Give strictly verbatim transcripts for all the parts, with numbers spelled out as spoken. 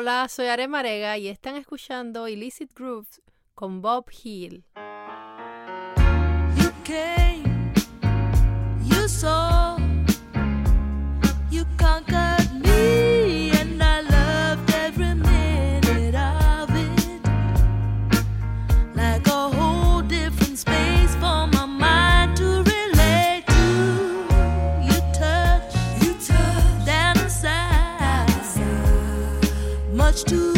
Hola, soy Are Marega y están escuchando Illicit Grooves con Bob Hill. You came, you saw, you conquered me, and I loved every minute of it. Like a whole different space for my mind to relate to. You touch, you touch down inside, much too.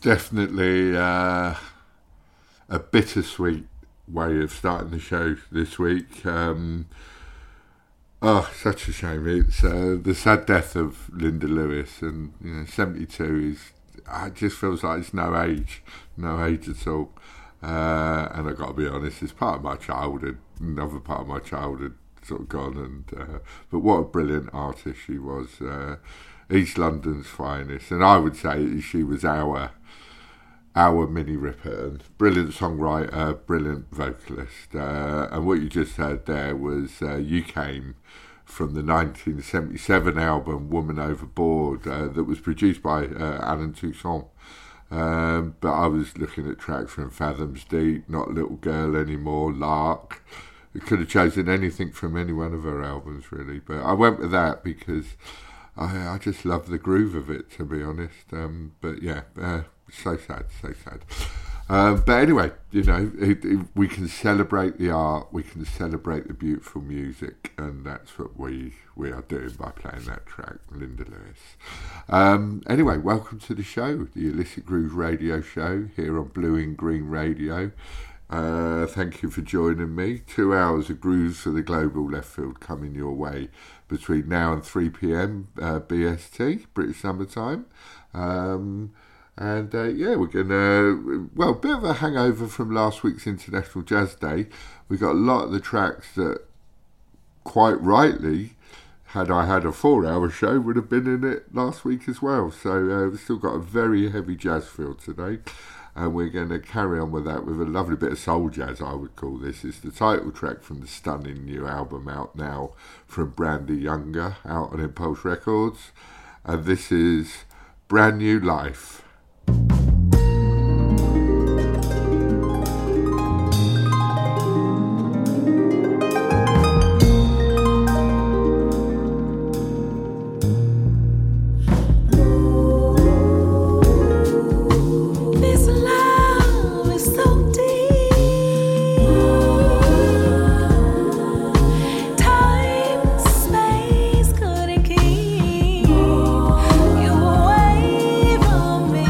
Definitely uh, a bittersweet way of starting the show this week. Um, oh, such a shame. It's uh, the sad death of Linda Lewis, and you know, seventy-two is, it just feels like it's no age, no age at all. Uh, and I've got to be honest, it's part of my childhood, another part of my childhood sort of gone. And uh, but what a brilliant artist she was. Uh, East London's finest, and I would say she was our our Minnie Riperton. Brilliant songwriter, brilliant vocalist, uh, and what you just heard there was uh, You Came from the nineteen seventy-seven album Woman Overboard, uh, that was produced by uh, Alan Toussaint, um, but I was looking at tracks from Fathoms Deep, Not Little Girl Anymore, Lark. I could have chosen anything from any one of her albums really, but I went with that because I, I just love the groove of it, to be honest. Um, but yeah, uh, so sad, so sad. Um, but anyway, you know, it, it, we can celebrate the art, we can celebrate the beautiful music, and that's what we, we are doing by playing that track, Linda Lewis. Um, anyway, welcome to the show, the Illicit Grooves Radio Show, here on Blue In Green Radio. Uh, thank you for joining me. Two hours of grooves for the global left field coming your way between now and three p.m. uh, B S T, British Summer Time. Um, and uh, yeah, we're going to, well, a bit of a hangover from last week's International Jazz Day. We got a lot of the tracks that, quite rightly, had I had a four-hour show, would have been in it last week as well. So uh, we've still got a very heavy jazz field today. and we're going to carry on with that with a lovely bit of soul jazz, I would call this. It's the title track from the stunning new album out now from Brandy Younger, out on Impulse Records, and this is Brand New Life. Space couldn't keep you away from me.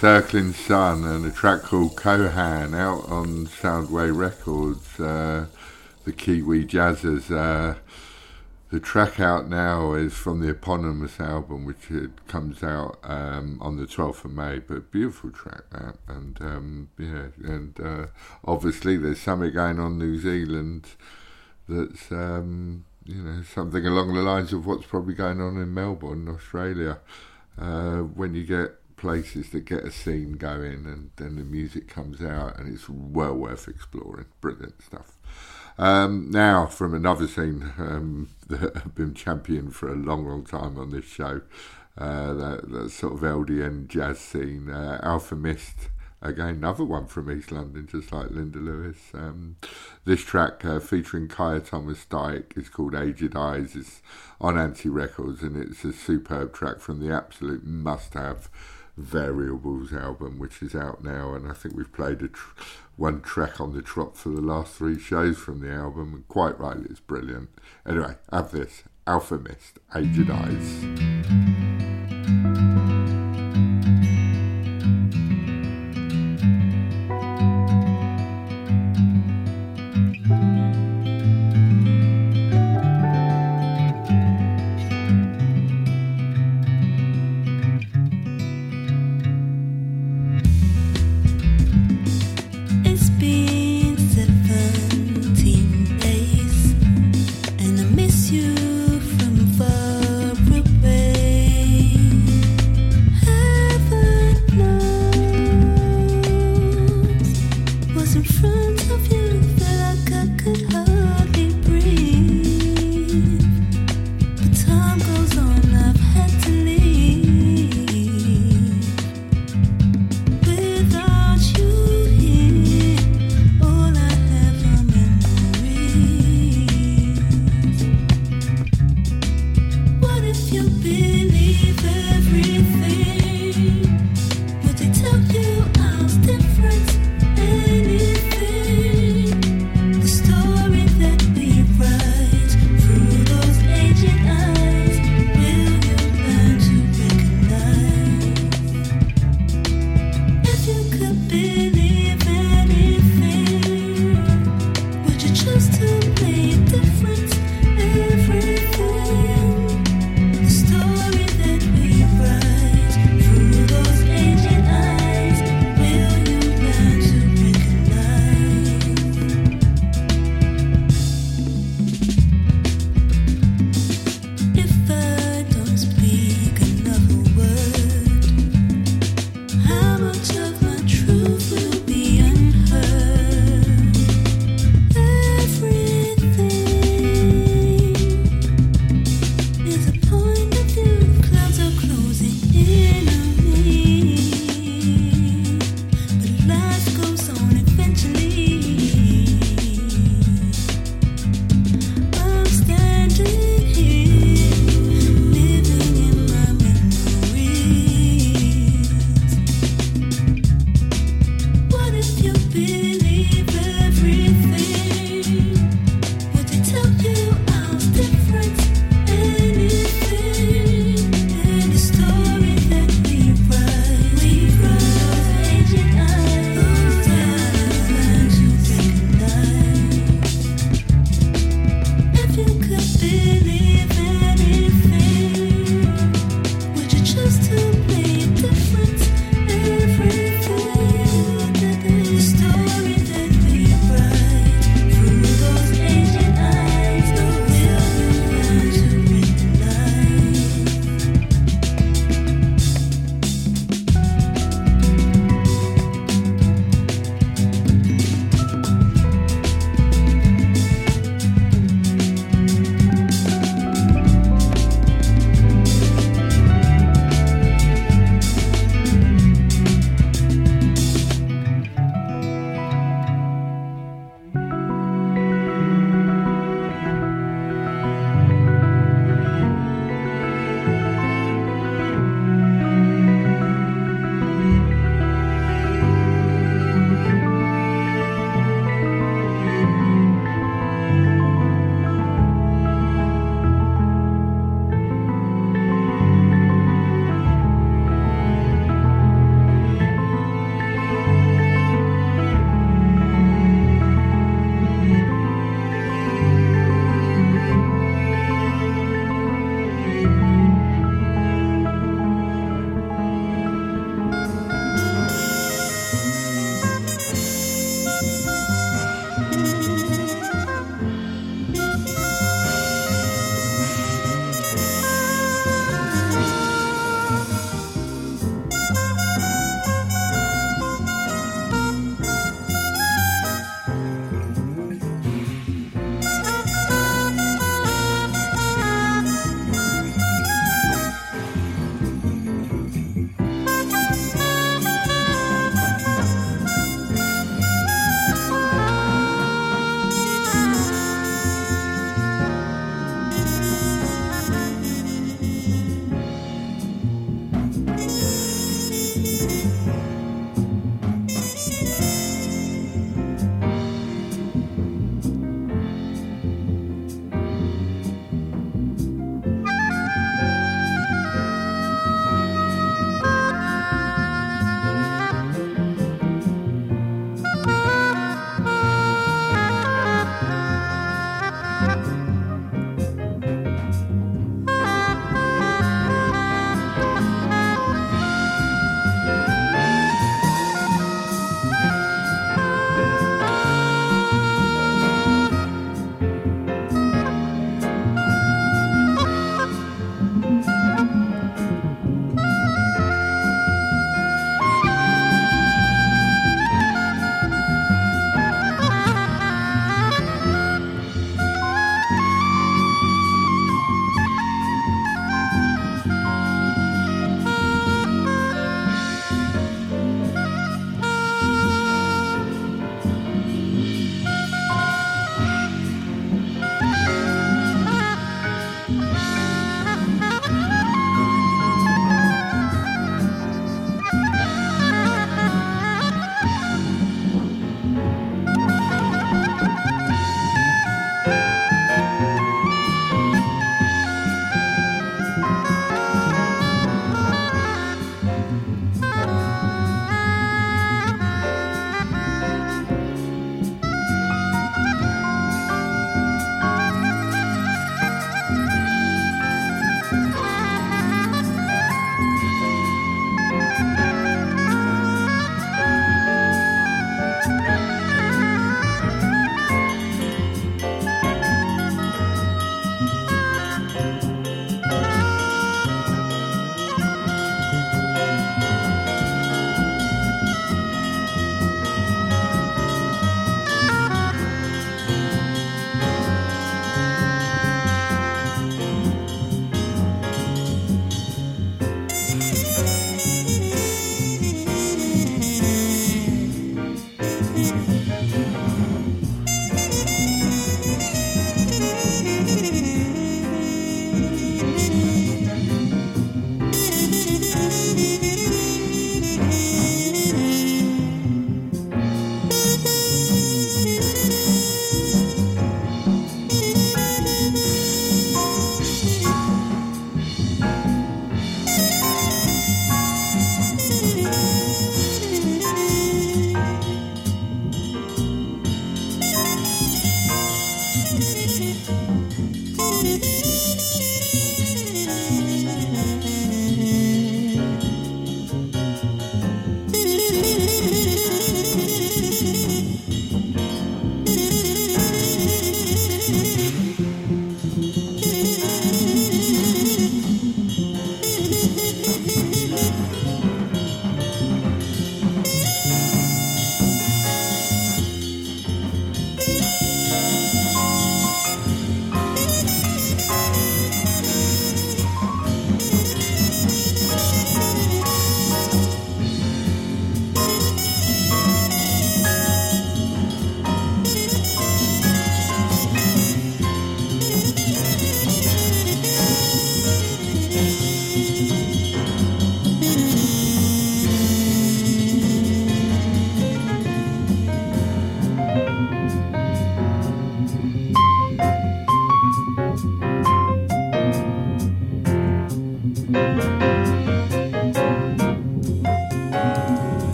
Circling Sun and a track called Kohan out on Soundway Records, uh, the Kiwi Jazzers. Uh, the track out now is from the eponymous album, which it comes out um, on the twelfth of May, but beautiful track that. And um, yeah, and uh, obviously there's something going on in New Zealand that's um, you know, something along the lines of what's probably going on in Melbourne, Australia, uh, when you get places that get a scene going and then the music comes out, and it's well worth exploring. Brilliant stuff. Um, now from another scene um, that I've been championed for a long long time on this show, uh, that, that sort of L D N jazz scene, uh, Alpha Mist, again another one from East London, just like Linda Lewis. Um, this track uh, featuring Kaya Thomas-Dyke is called Aged Eyes. It's on Anti Records, and it's a superb track from the absolute must-have Variables album, which is out now, and I think we've played a tr- one track on the trot for the last three shows from the album, and quite rightly it's brilliant. Anyway, have this, Alpha Mist, Aged Eyes. Thank you.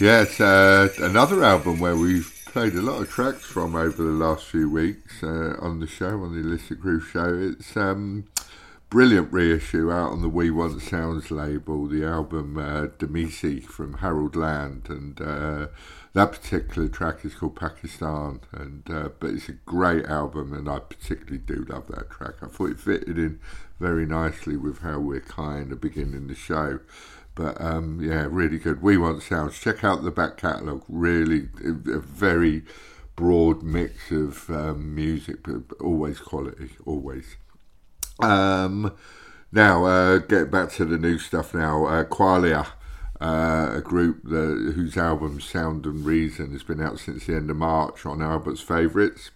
Yes, uh, another album where we've played a lot of tracks from over the last few weeks uh, on the show, on the Illicit Grooves Show. It's um, brilliant reissue out on the We Want Sounds label, the album uh, Damisi from Harold Land, and uh, that particular track is called Pakistan, and uh, but it's a great album, and I particularly do love that track. I thought it fitted in very nicely with how we're kind of beginning the show. But um, yeah, really good. We Want Sounds. Check out the back catalogue. Really, a very broad mix of um, music, but always quality, always. Um, now, uh, get back to the new stuff now. Uh, Qualia, uh, a group that, whose album Sound and Reason has been out since the end of March on Albert's Favourites.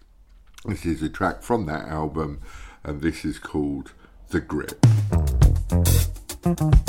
This is a track from that album, and this is called The Grip. Thank you.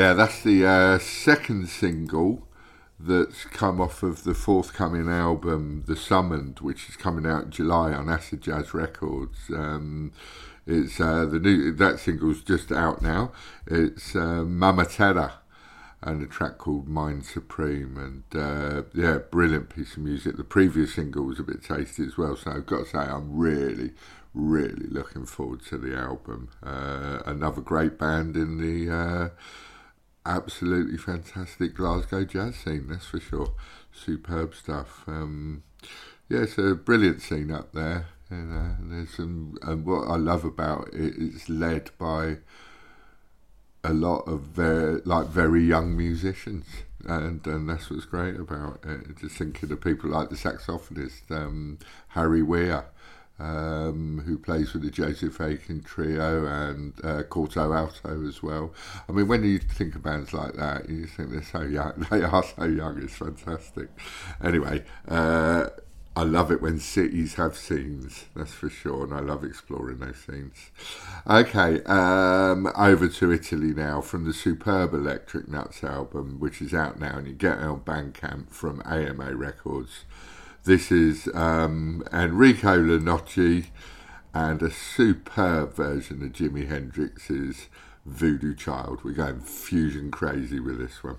Yeah, that's the uh, second single that's come off of the forthcoming album, The Summoned, which is coming out in July on Acid Jazz Records. Um, it's uh, the new that single's just out now. It's uh, Mama Tera and a track called Mind Supreme, and uh, yeah, brilliant piece of music. The previous single was a bit tasty as well, so I've got to say I'm really, really looking forward to the album. Uh, another great band in the uh, absolutely fantastic Glasgow jazz scene, that's for sure. Superb stuff. Um, yeah, it's a brilliant scene up there, and, uh, and there's some. And what I love about it, it's led by a lot of very, like very young musicians, and and that's what's great about it. Just thinking of people like the saxophonist um, Harry Weir, um, who plays with the Joseph Aiken Trio and uh, Quarto Alto as well. I mean, when you think of bands like that, you just think they're so young. They are so young. It's fantastic. Anyway, uh, I love it when cities have scenes, that's for sure, and I love exploring those scenes. Okay, um, over to Italy now from the superb Electric Nuts album, which is out now, and you get it on Bandcamp from A M A Records. This is um, Enrico Lanocci and a superb version of Jimi Hendrix's Voodoo Child. We're going fusion crazy with this one.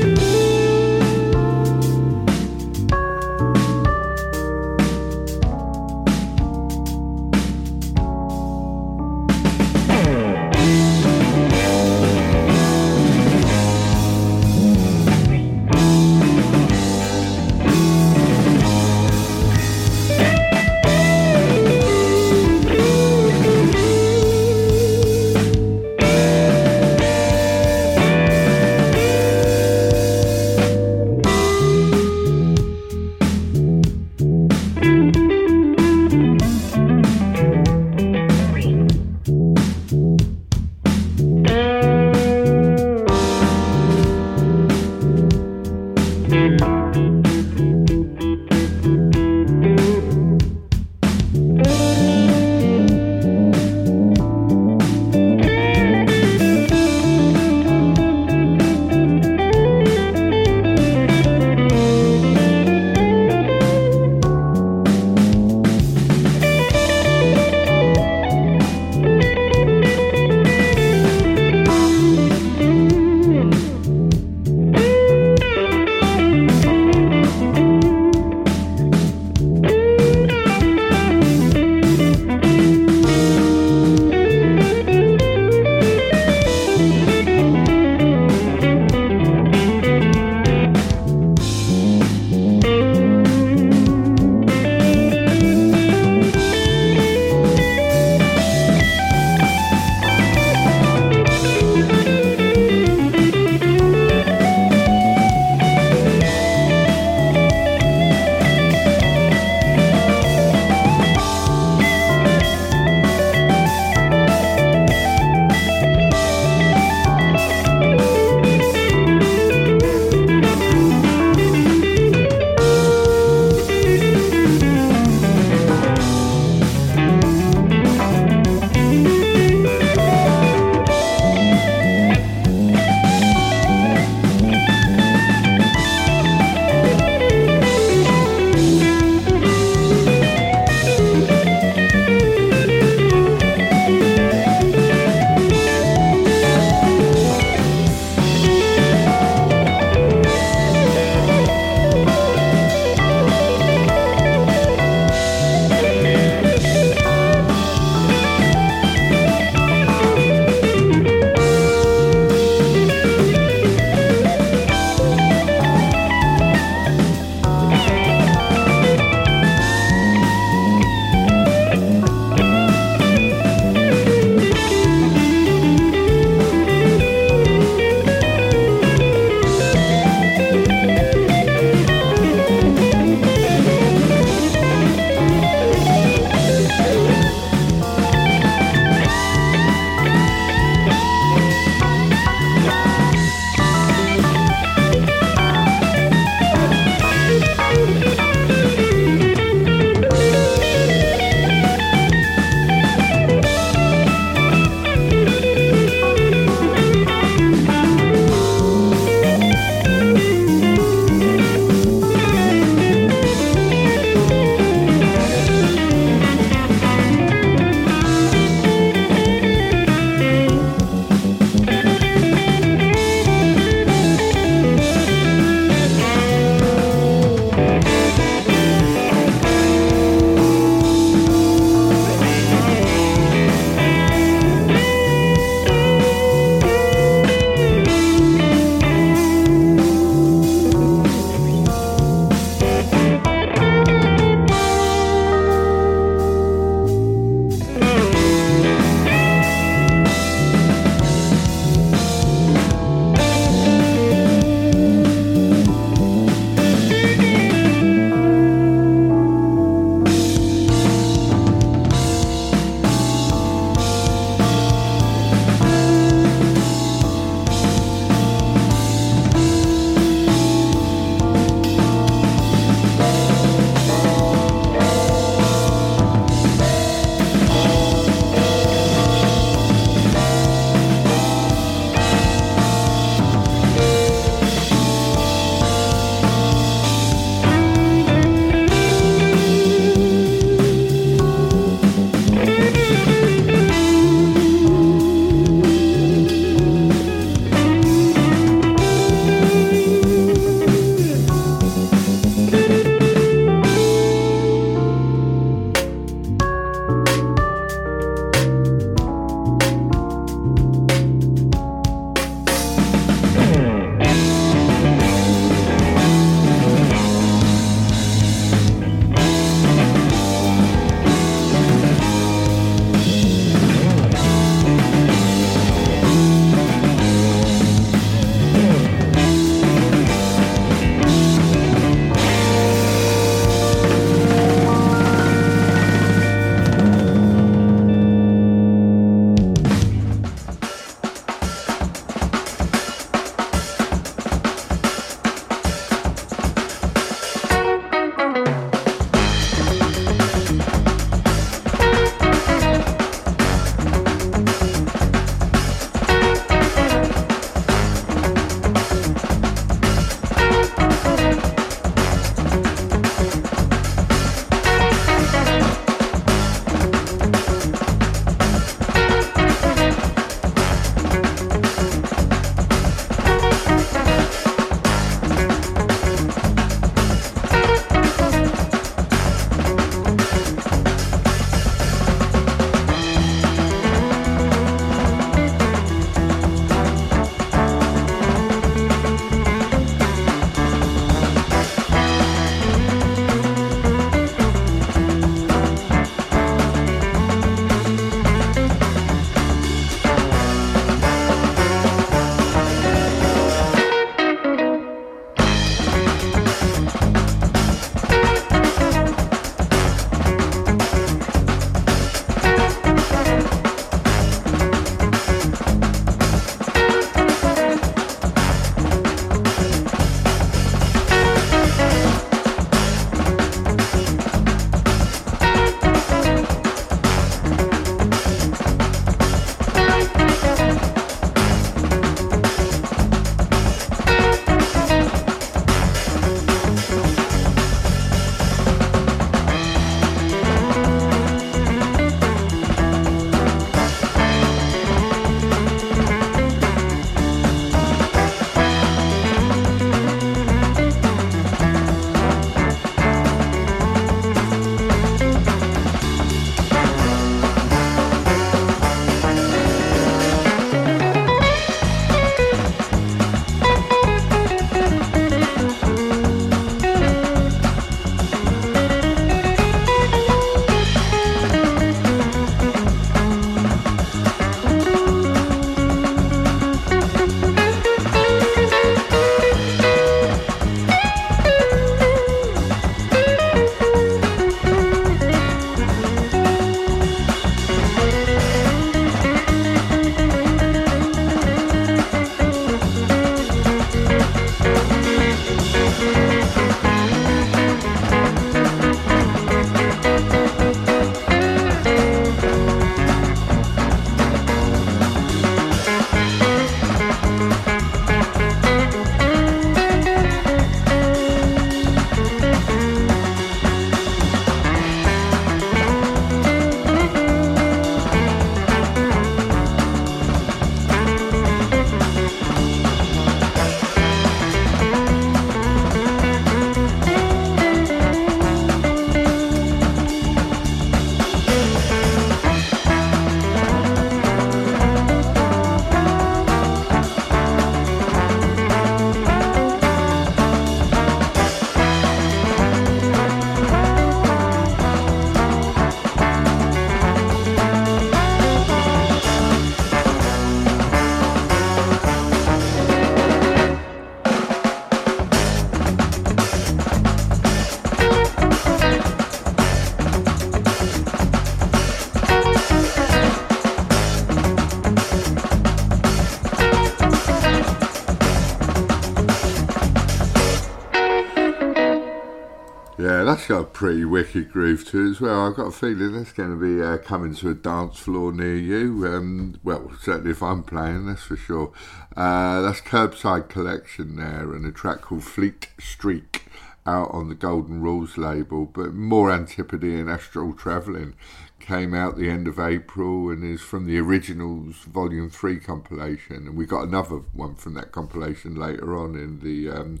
that's got a pretty wicked groove to it as well. I've got a feeling that's going to be uh, coming to a dance floor near you. Um, well, certainly if I'm playing, that's for sure. Uh, that's Curbside Collection there, and a track called Fleet Streak, out on the Golden Rules label. But more Antipodean and Astral Travelling came out the end of April and is from the Originals Volume three compilation. And we got another one from that compilation later on in the... Um,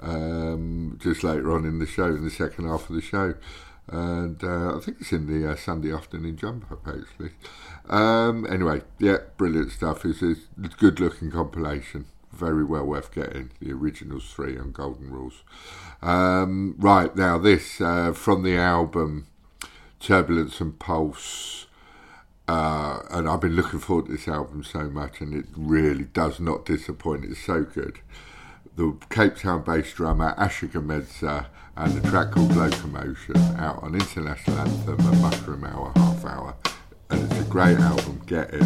um just later on in the show, in the second half of the show, and uh, I think it's in the uh, Sunday Afternoon Jump Up actually. Um anyway, yeah, brilliant stuff. It's a good looking compilation, very well worth getting, the Originals three on Golden Rules. Um right now, this uh from the album Turbulence and Pulse. Uh, and I've been looking forward to this album so much, and it really does not disappoint. It's so good. The Cape Town-based drummer Ashika Mensah and the track called Locomotion, out on International Anthem and Mushroom Hour Half Hour. And it's a great album, get it.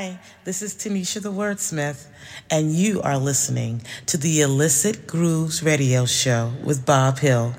Hi, this is Tanisha the Wordsmith, and you are listening to the Illicit Grooves Radio Show with Bob Hill.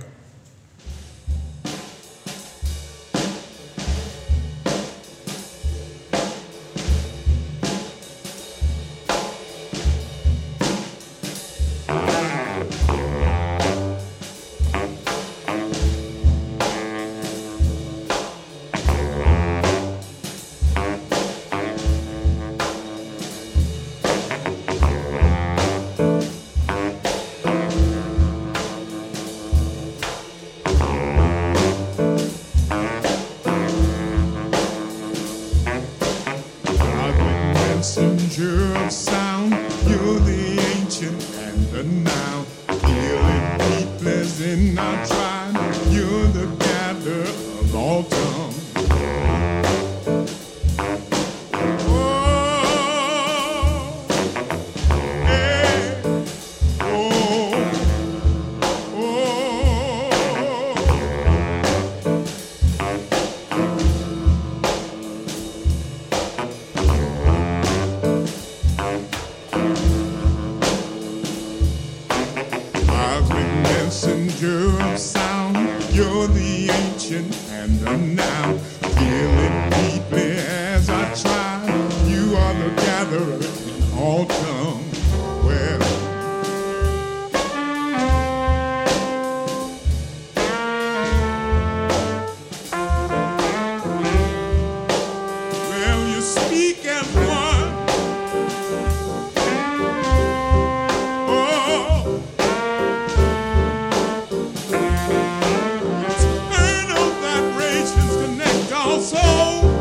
So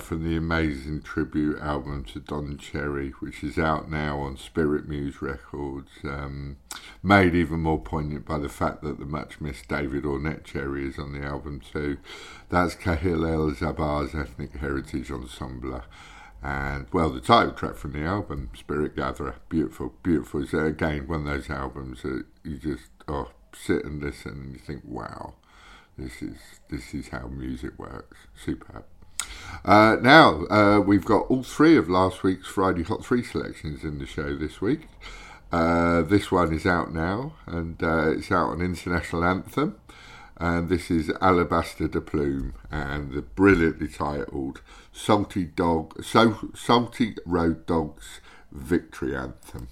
From the amazing tribute album to Don Cherry, which is out now on Spirit Muse Records, um, made even more poignant by the fact that the much-missed David Ornette Cherry is on the album too. That's Kahil El Zabar's Ethnic Heritage Ensemble, and, well, the title track from the album, Spirit Gatherer, beautiful, beautiful. So again, one of those albums that you just oh, sit and listen and you think, wow, this is this is how music works. Superb. Uh, now, uh, we've got all three of last week's Friday Hot three selections in the show this week. Uh, this one is out now, and uh, it's out on International Anthem. And this is Alabaster de Plume, and the brilliantly titled Salty Dog, so Salty Road Dogs Victory Anthem.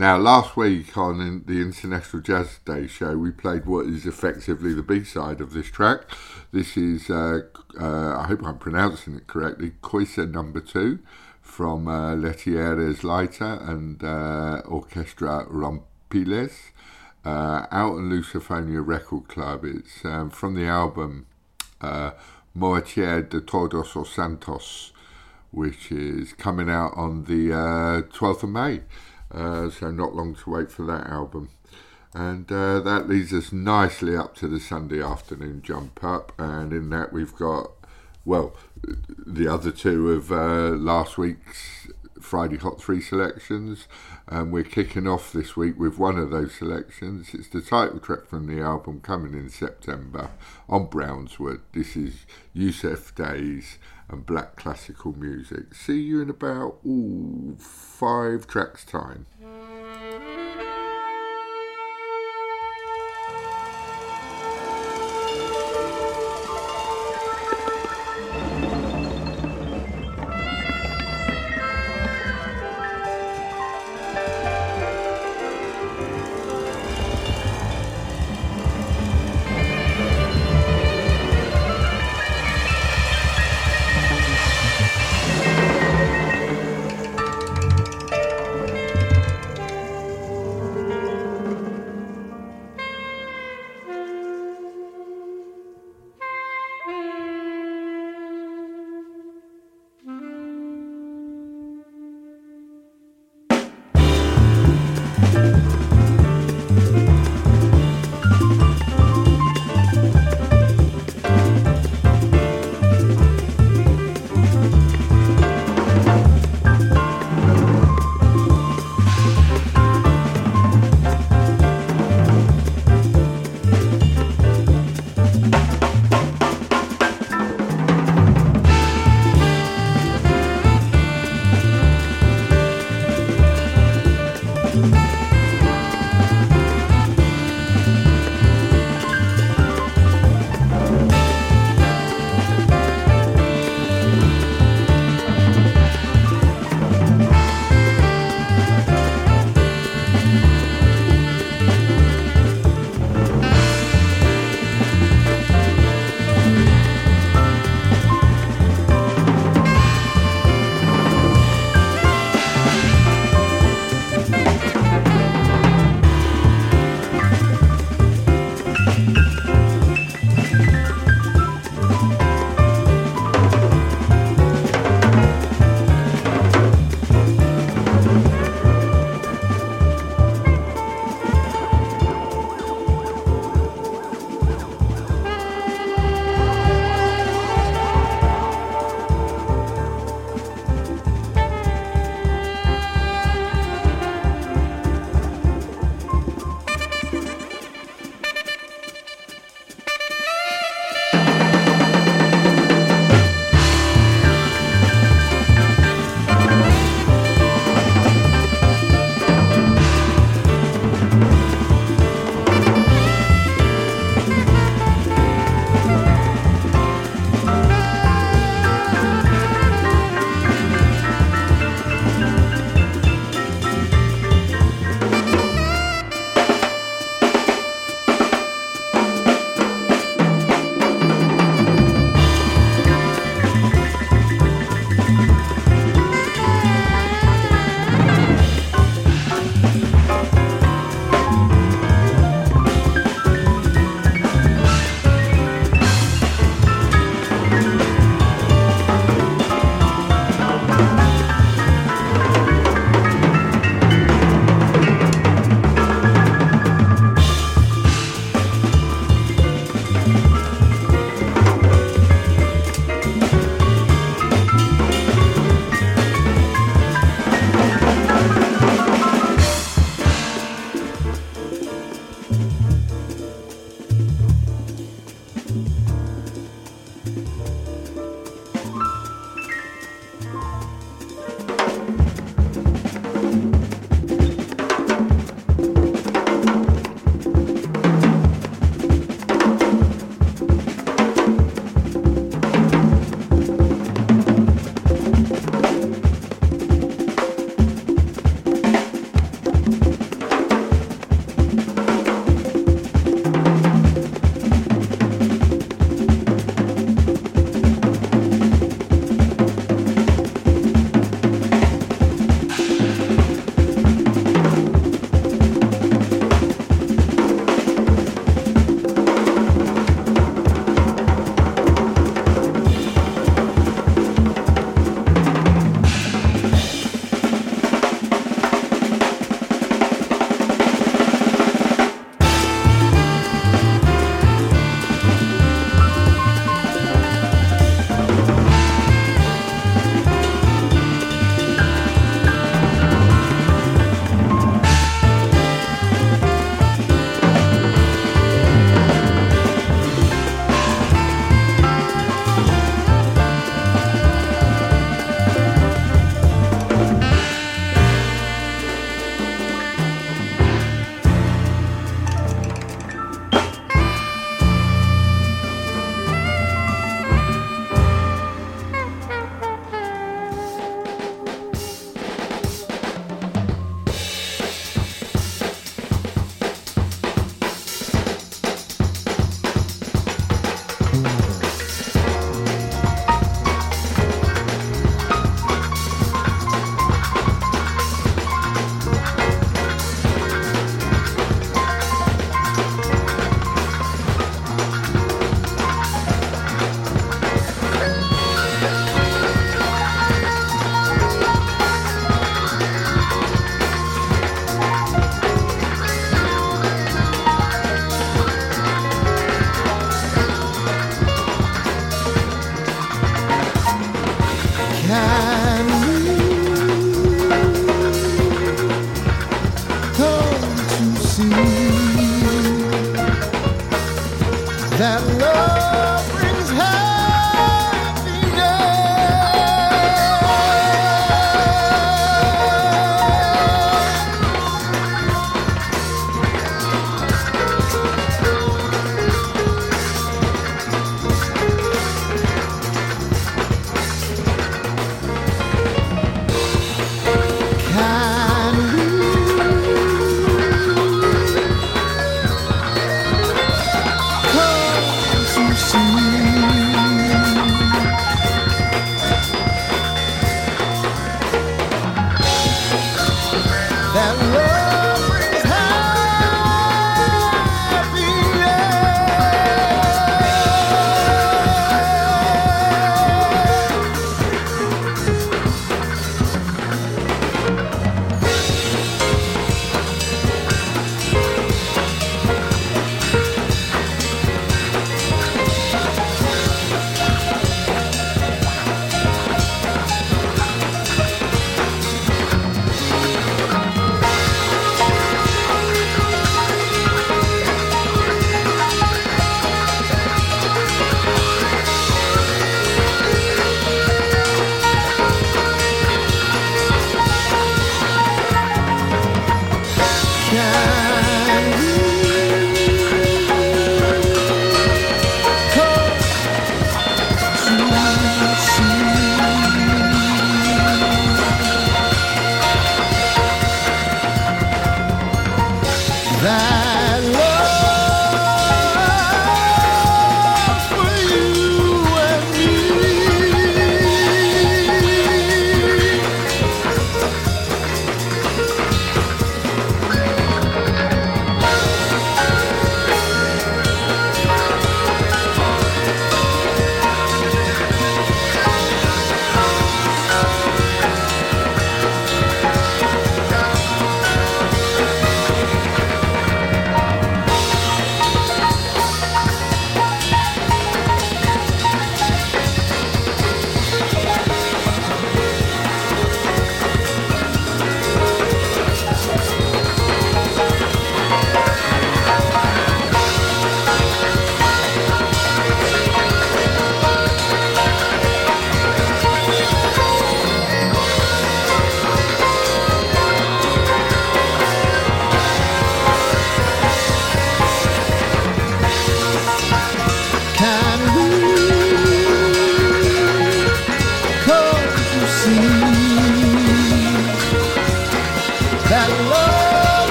Now, last week on the International Jazz Day show, we played what is effectively the B-side of this track. This is, uh, uh, I hope I'm pronouncing it correctly, Coisa Number two from uh, Letieres Leiter and uh, Orchestra Rompiles, uh, out on Lusophonia Record Club. It's um, from the album uh, Morte de Todos os Santos, which is coming out on the uh, twelfth of May. Uh, so not long to wait for that album. And uh, that leads us nicely up to the Sunday afternoon jump up, and in that we've got, well, the other two of uh, last week's Friday Hot three selections, and we're kicking off this week with one of those selections. It's the title track from the album coming in September on Brownswood. This is Yussef Dayes and Black Classical Music. See you in about ooh, five tracks time.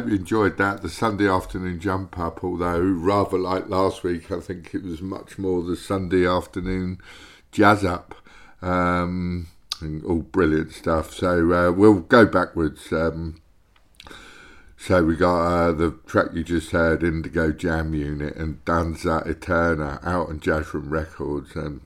hope you enjoyed that, the Sunday afternoon jump up, although rather like last week, I think it was much more the Sunday afternoon jazz up. Um, and all brilliant stuff. So uh, we'll go backwards. Um, so we got uh, the track you just heard, Indigo Jam Unit, and Danza Eterna, out on Jazz Room Records. And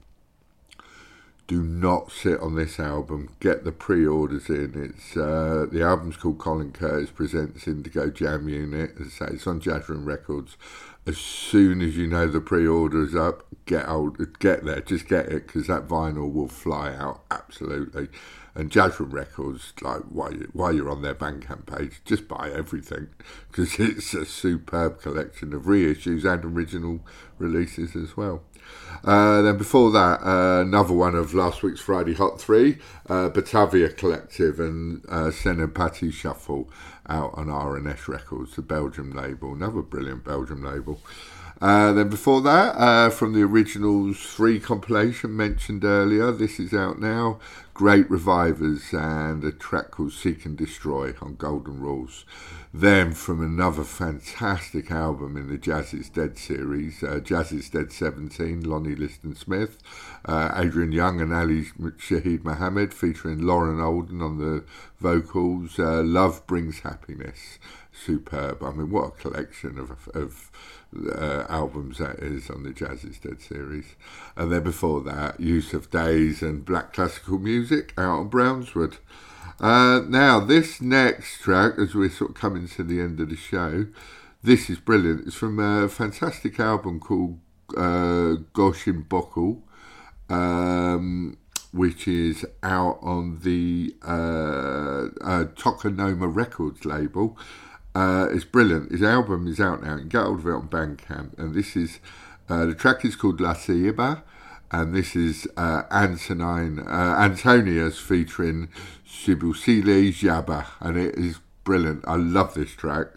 do not sit on this album. Get the pre-orders in. It's uh, the album's called Colin Curtis Presents Indigo Jam Unit. As I say, it's on Jazz Room Records. As soon as you know the pre-order's up, get old, get there. Just get it, because that vinyl will fly out absolutely. And Jazz Room Records, like while you, while you're on their Bandcamp page, just buy everything, because it's a superb collection of reissues and original releases as well. Uh, then before that, uh, another one of last week's Friday Hot Three, uh, Batavia Collective and uh, Senapati Shuffle, out on R and S Records, the Belgium label, another brilliant Belgium label. Uh, then before that, uh, from the Originals Three compilation mentioned earlier, this is out now, Great Revivers and a track called Seek and Destroy on Golden Rules. Then from another fantastic album in the Jazz is Dead series, uh, Jazz is Dead seventeen, Lonnie Liston Smith, uh, Adrian Young and Ali Shaheed Mohammed featuring Lauren Olden on the vocals, uh, Love Brings Happiness. Superb. I mean, what a collection of of uh, albums that is on the Jazz is Dead series. And then before that, Yussef Dayes and Black Classical Music, out on Brownswood. Uh, now, this next track, as we're sort of coming to the end of the show, this is brilliant. It's from a fantastic album called uh, Goshin Bokul, um, which is out on the uh, uh, Tokonoma Records label. Uh, it's brilliant. His album is out now. You can get hold of it on Bandcamp. And this is, uh, the track is called La Ciba. And this is uh, Antonine, uh, Antonius featuring Sibusile Jaba. And it is brilliant. I love this track.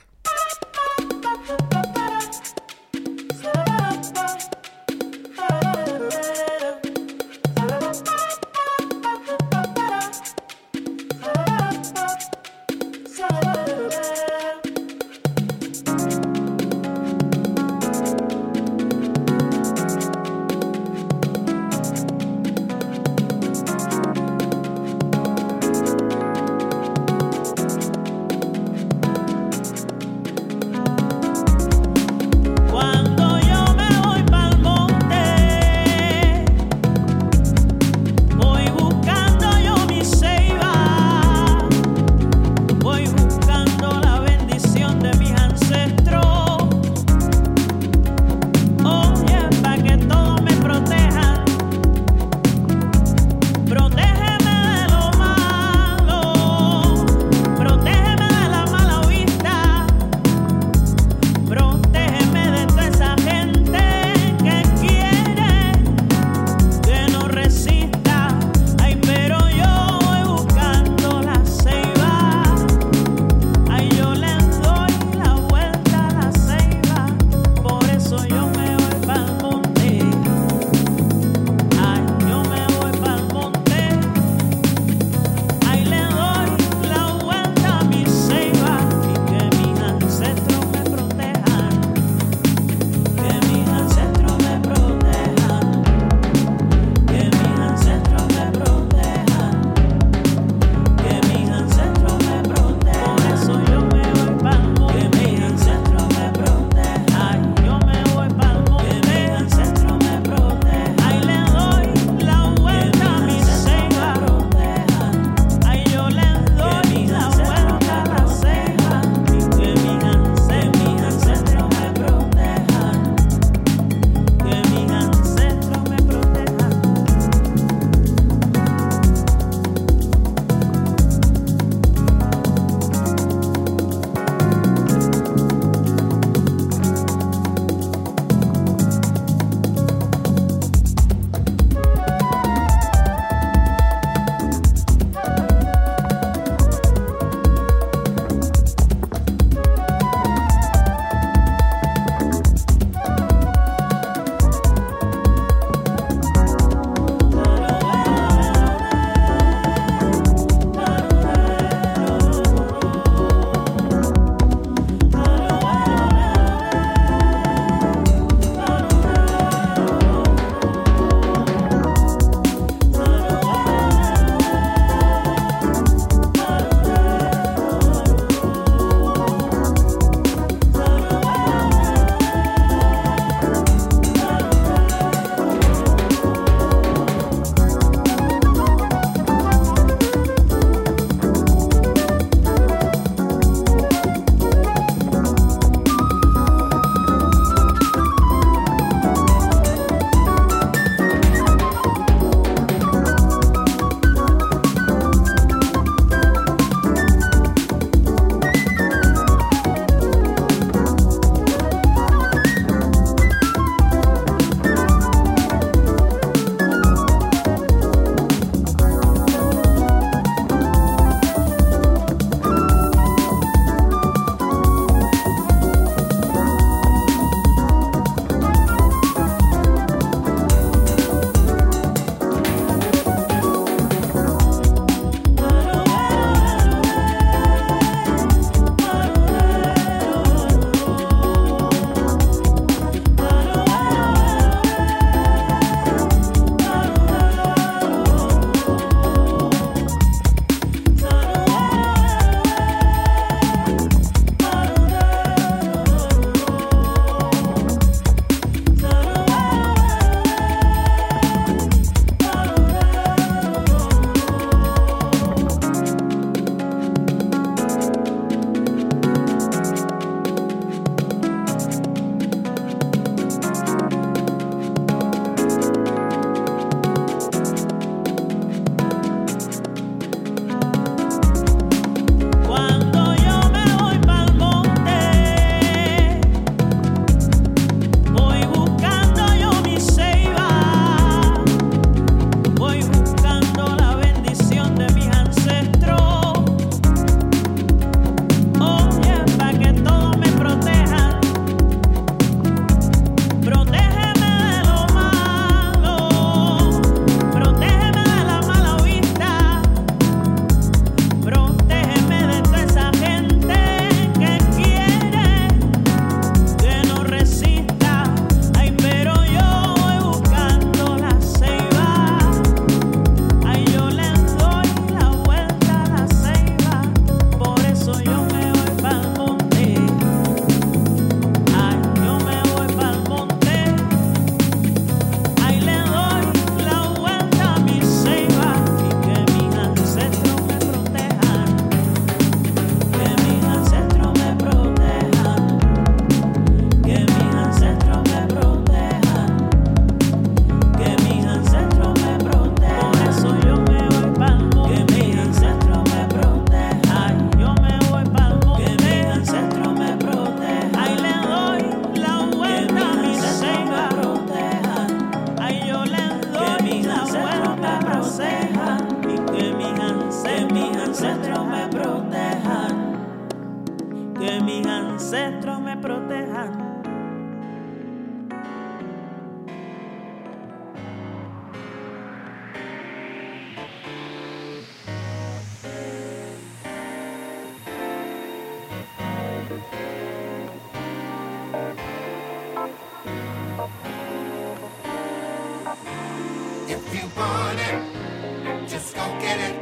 If you want it, just go get it.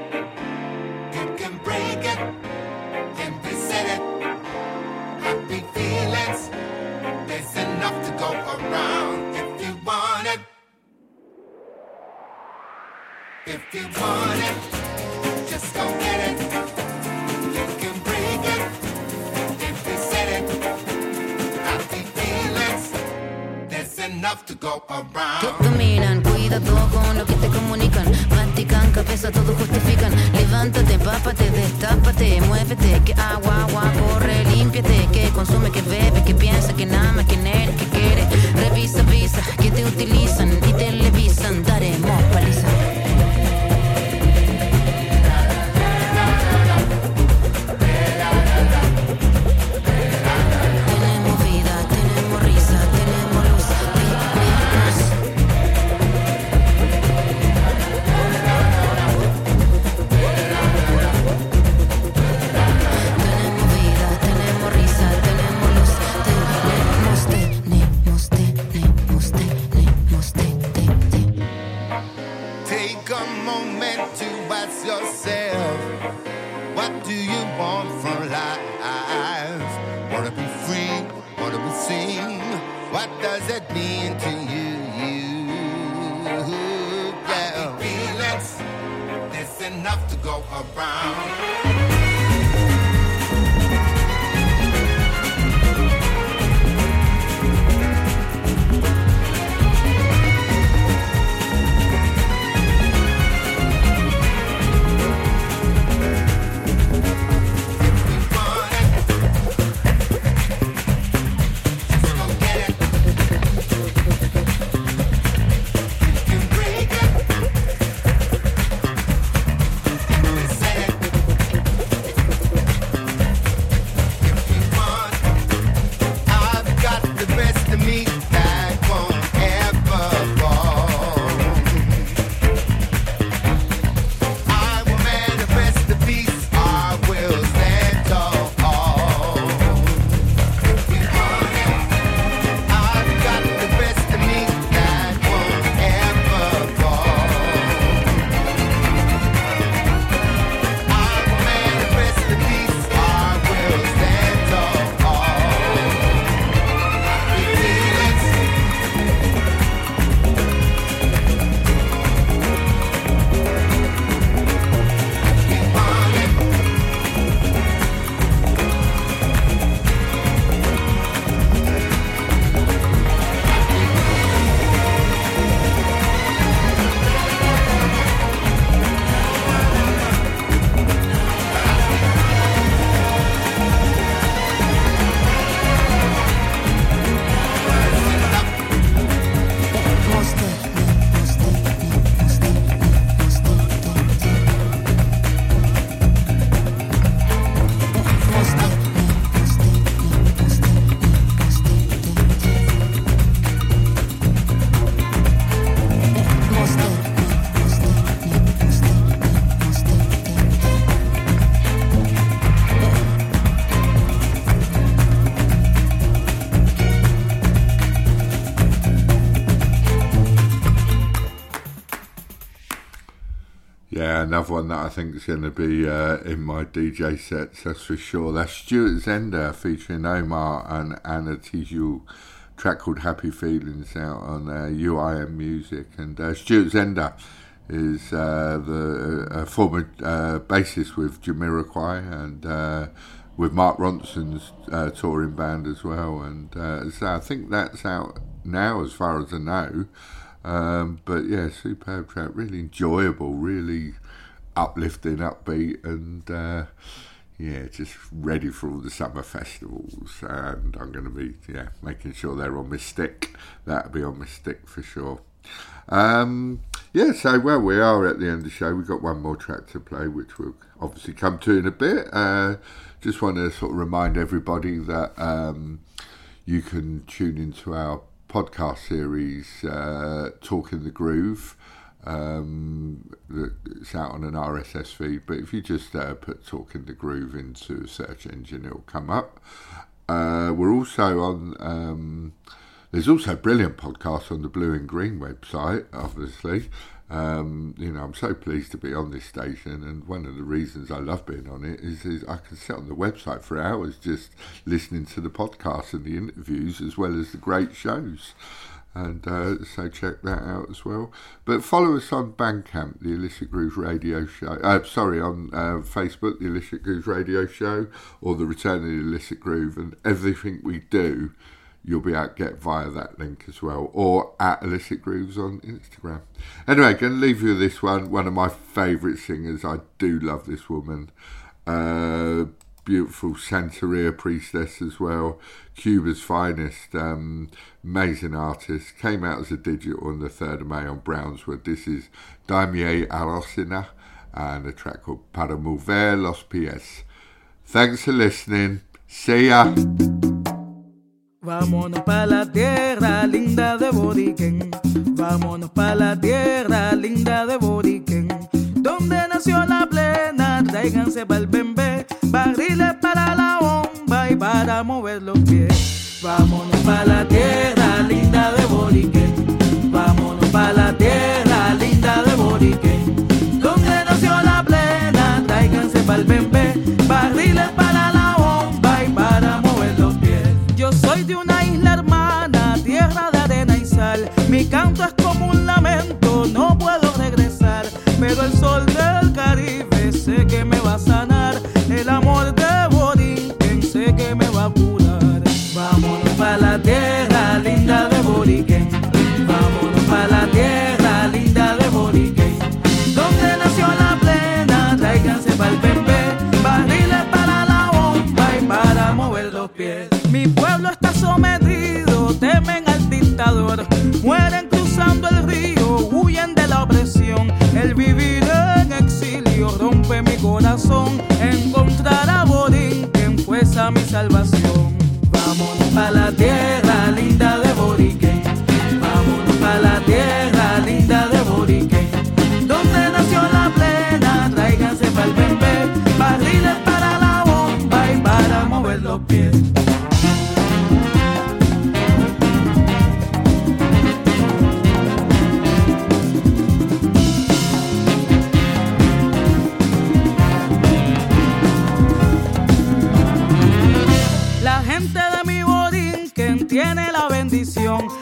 You can break it and reset it. Happy feelings, there's enough to go around. If you want it, if you want it, just go get it. You can break it and reset it. Happy feelings, there's enough to go around. Con lo que te comunican, practican, cabeza, todo justifican. Levántate, empápate, destápate, muévete, que agua, agua, corre, límpiate, que consume, que bebe, que piensa, que ama, que eres, que quiere. Revisa, visa, que te utilizan y televisan, daremos paliza. Another one that I think is going to be uh, in my D J sets, that's for sure. That's Stuart Zender featuring Omar and Anna Tijoux, track called Happy Feelings, out on uh, U I M Music. And uh, Stuart Zender is uh, the uh, former uh, bassist with Jamiroquai and uh, with Mark Ronson's uh, touring band as well. And uh, so I think that's out now as far as I know. Um, but yeah, superb track, really enjoyable, really uplifting, upbeat, and uh, yeah, just ready for all the summer festivals. And I'm going to be yeah making sure they're on my stick. That'll be on my stick for sure. Um, yeah, so well, we are at the end of the show. We've got one more track to play, which we'll obviously come to in a bit. Uh, just want to sort of remind everybody that um, you can tune into our podcast series, uh, Talking the Groove. Um, it's out on an R S S feed, but if you just uh, put Talking the Groove into a search engine, it'll come up. Uh, we're also on, um, there's also brilliant podcasts on the Blue In Green website, obviously. Um, you know, I'm so pleased to be on this station, and one of the reasons I love being on it is, is I can sit on the website for hours just listening to the podcasts and the interviews as well as the great shows. And uh, so check that out as well. But follow us on Bandcamp, the Illicit Grooves Radio Show. Uh, sorry, on uh, Facebook, the Illicit Grooves Radio Show, or the Return of the Illicit Groove. And everything we do, you'll be able to get via that link as well, or at Illicit Grooves on Instagram. Anyway, going to leave you with this one. One of my favourite singers. I do love this woman. Uh, beautiful Santeria priestess as well, Cuba's finest, um, amazing artist, came out as a digital on the third of May on Brownswood. This is Daimie Arosina and a track called Para Mover Los Pies. Thanks for listening, see ya. Vámonos pa' la tierra linda de Boriquen, vámonos pa' la tierra linda de Boriquen, donde nació la plena, tráiganse pa'l bembe, barriles para la bomba y para mover los pies. Vámonos pa' la tierra linda de Boriquen, vámonos pa' la tierra linda de Boriquen, donde nació la plena, tráiganse pa'l bembe, barriles para la bomba y para mover los pies. Yo soy de una isla hermana, tierra de arena y sal, mi canto es como un lamento, no puedo regresar, pero el sol del Caribe sé que me va a sanar, el amor de Boriquen sé que me va a curar. Vámonos pa' la tierra linda de Boriquen, vámonos pa' la tierra linda de Boriquen, donde nació la plena, tráiganse pa'l pembe, barriles para la bomba y para mover los pies. Mi pueblo está sometido, temen al dictador, mueren cruzando el río, huyen de la opresión. El vivir en exilio rompe mi corazón, encontrar a Boriquen fue esa mi salvación. Vámonos pa' la tierra linda de Boriquen, vámonos pa' la tierra linda de Boriquen, donde nació la plena, tráiganse pa'l bembe, barriles para la bomba y para mover los pies.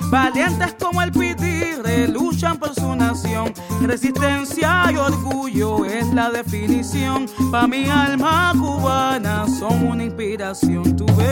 Valientes como el pitire luchan por su nación, resistencia y orgullo es la definición, pa' mi alma cubana son una inspiración. Tuve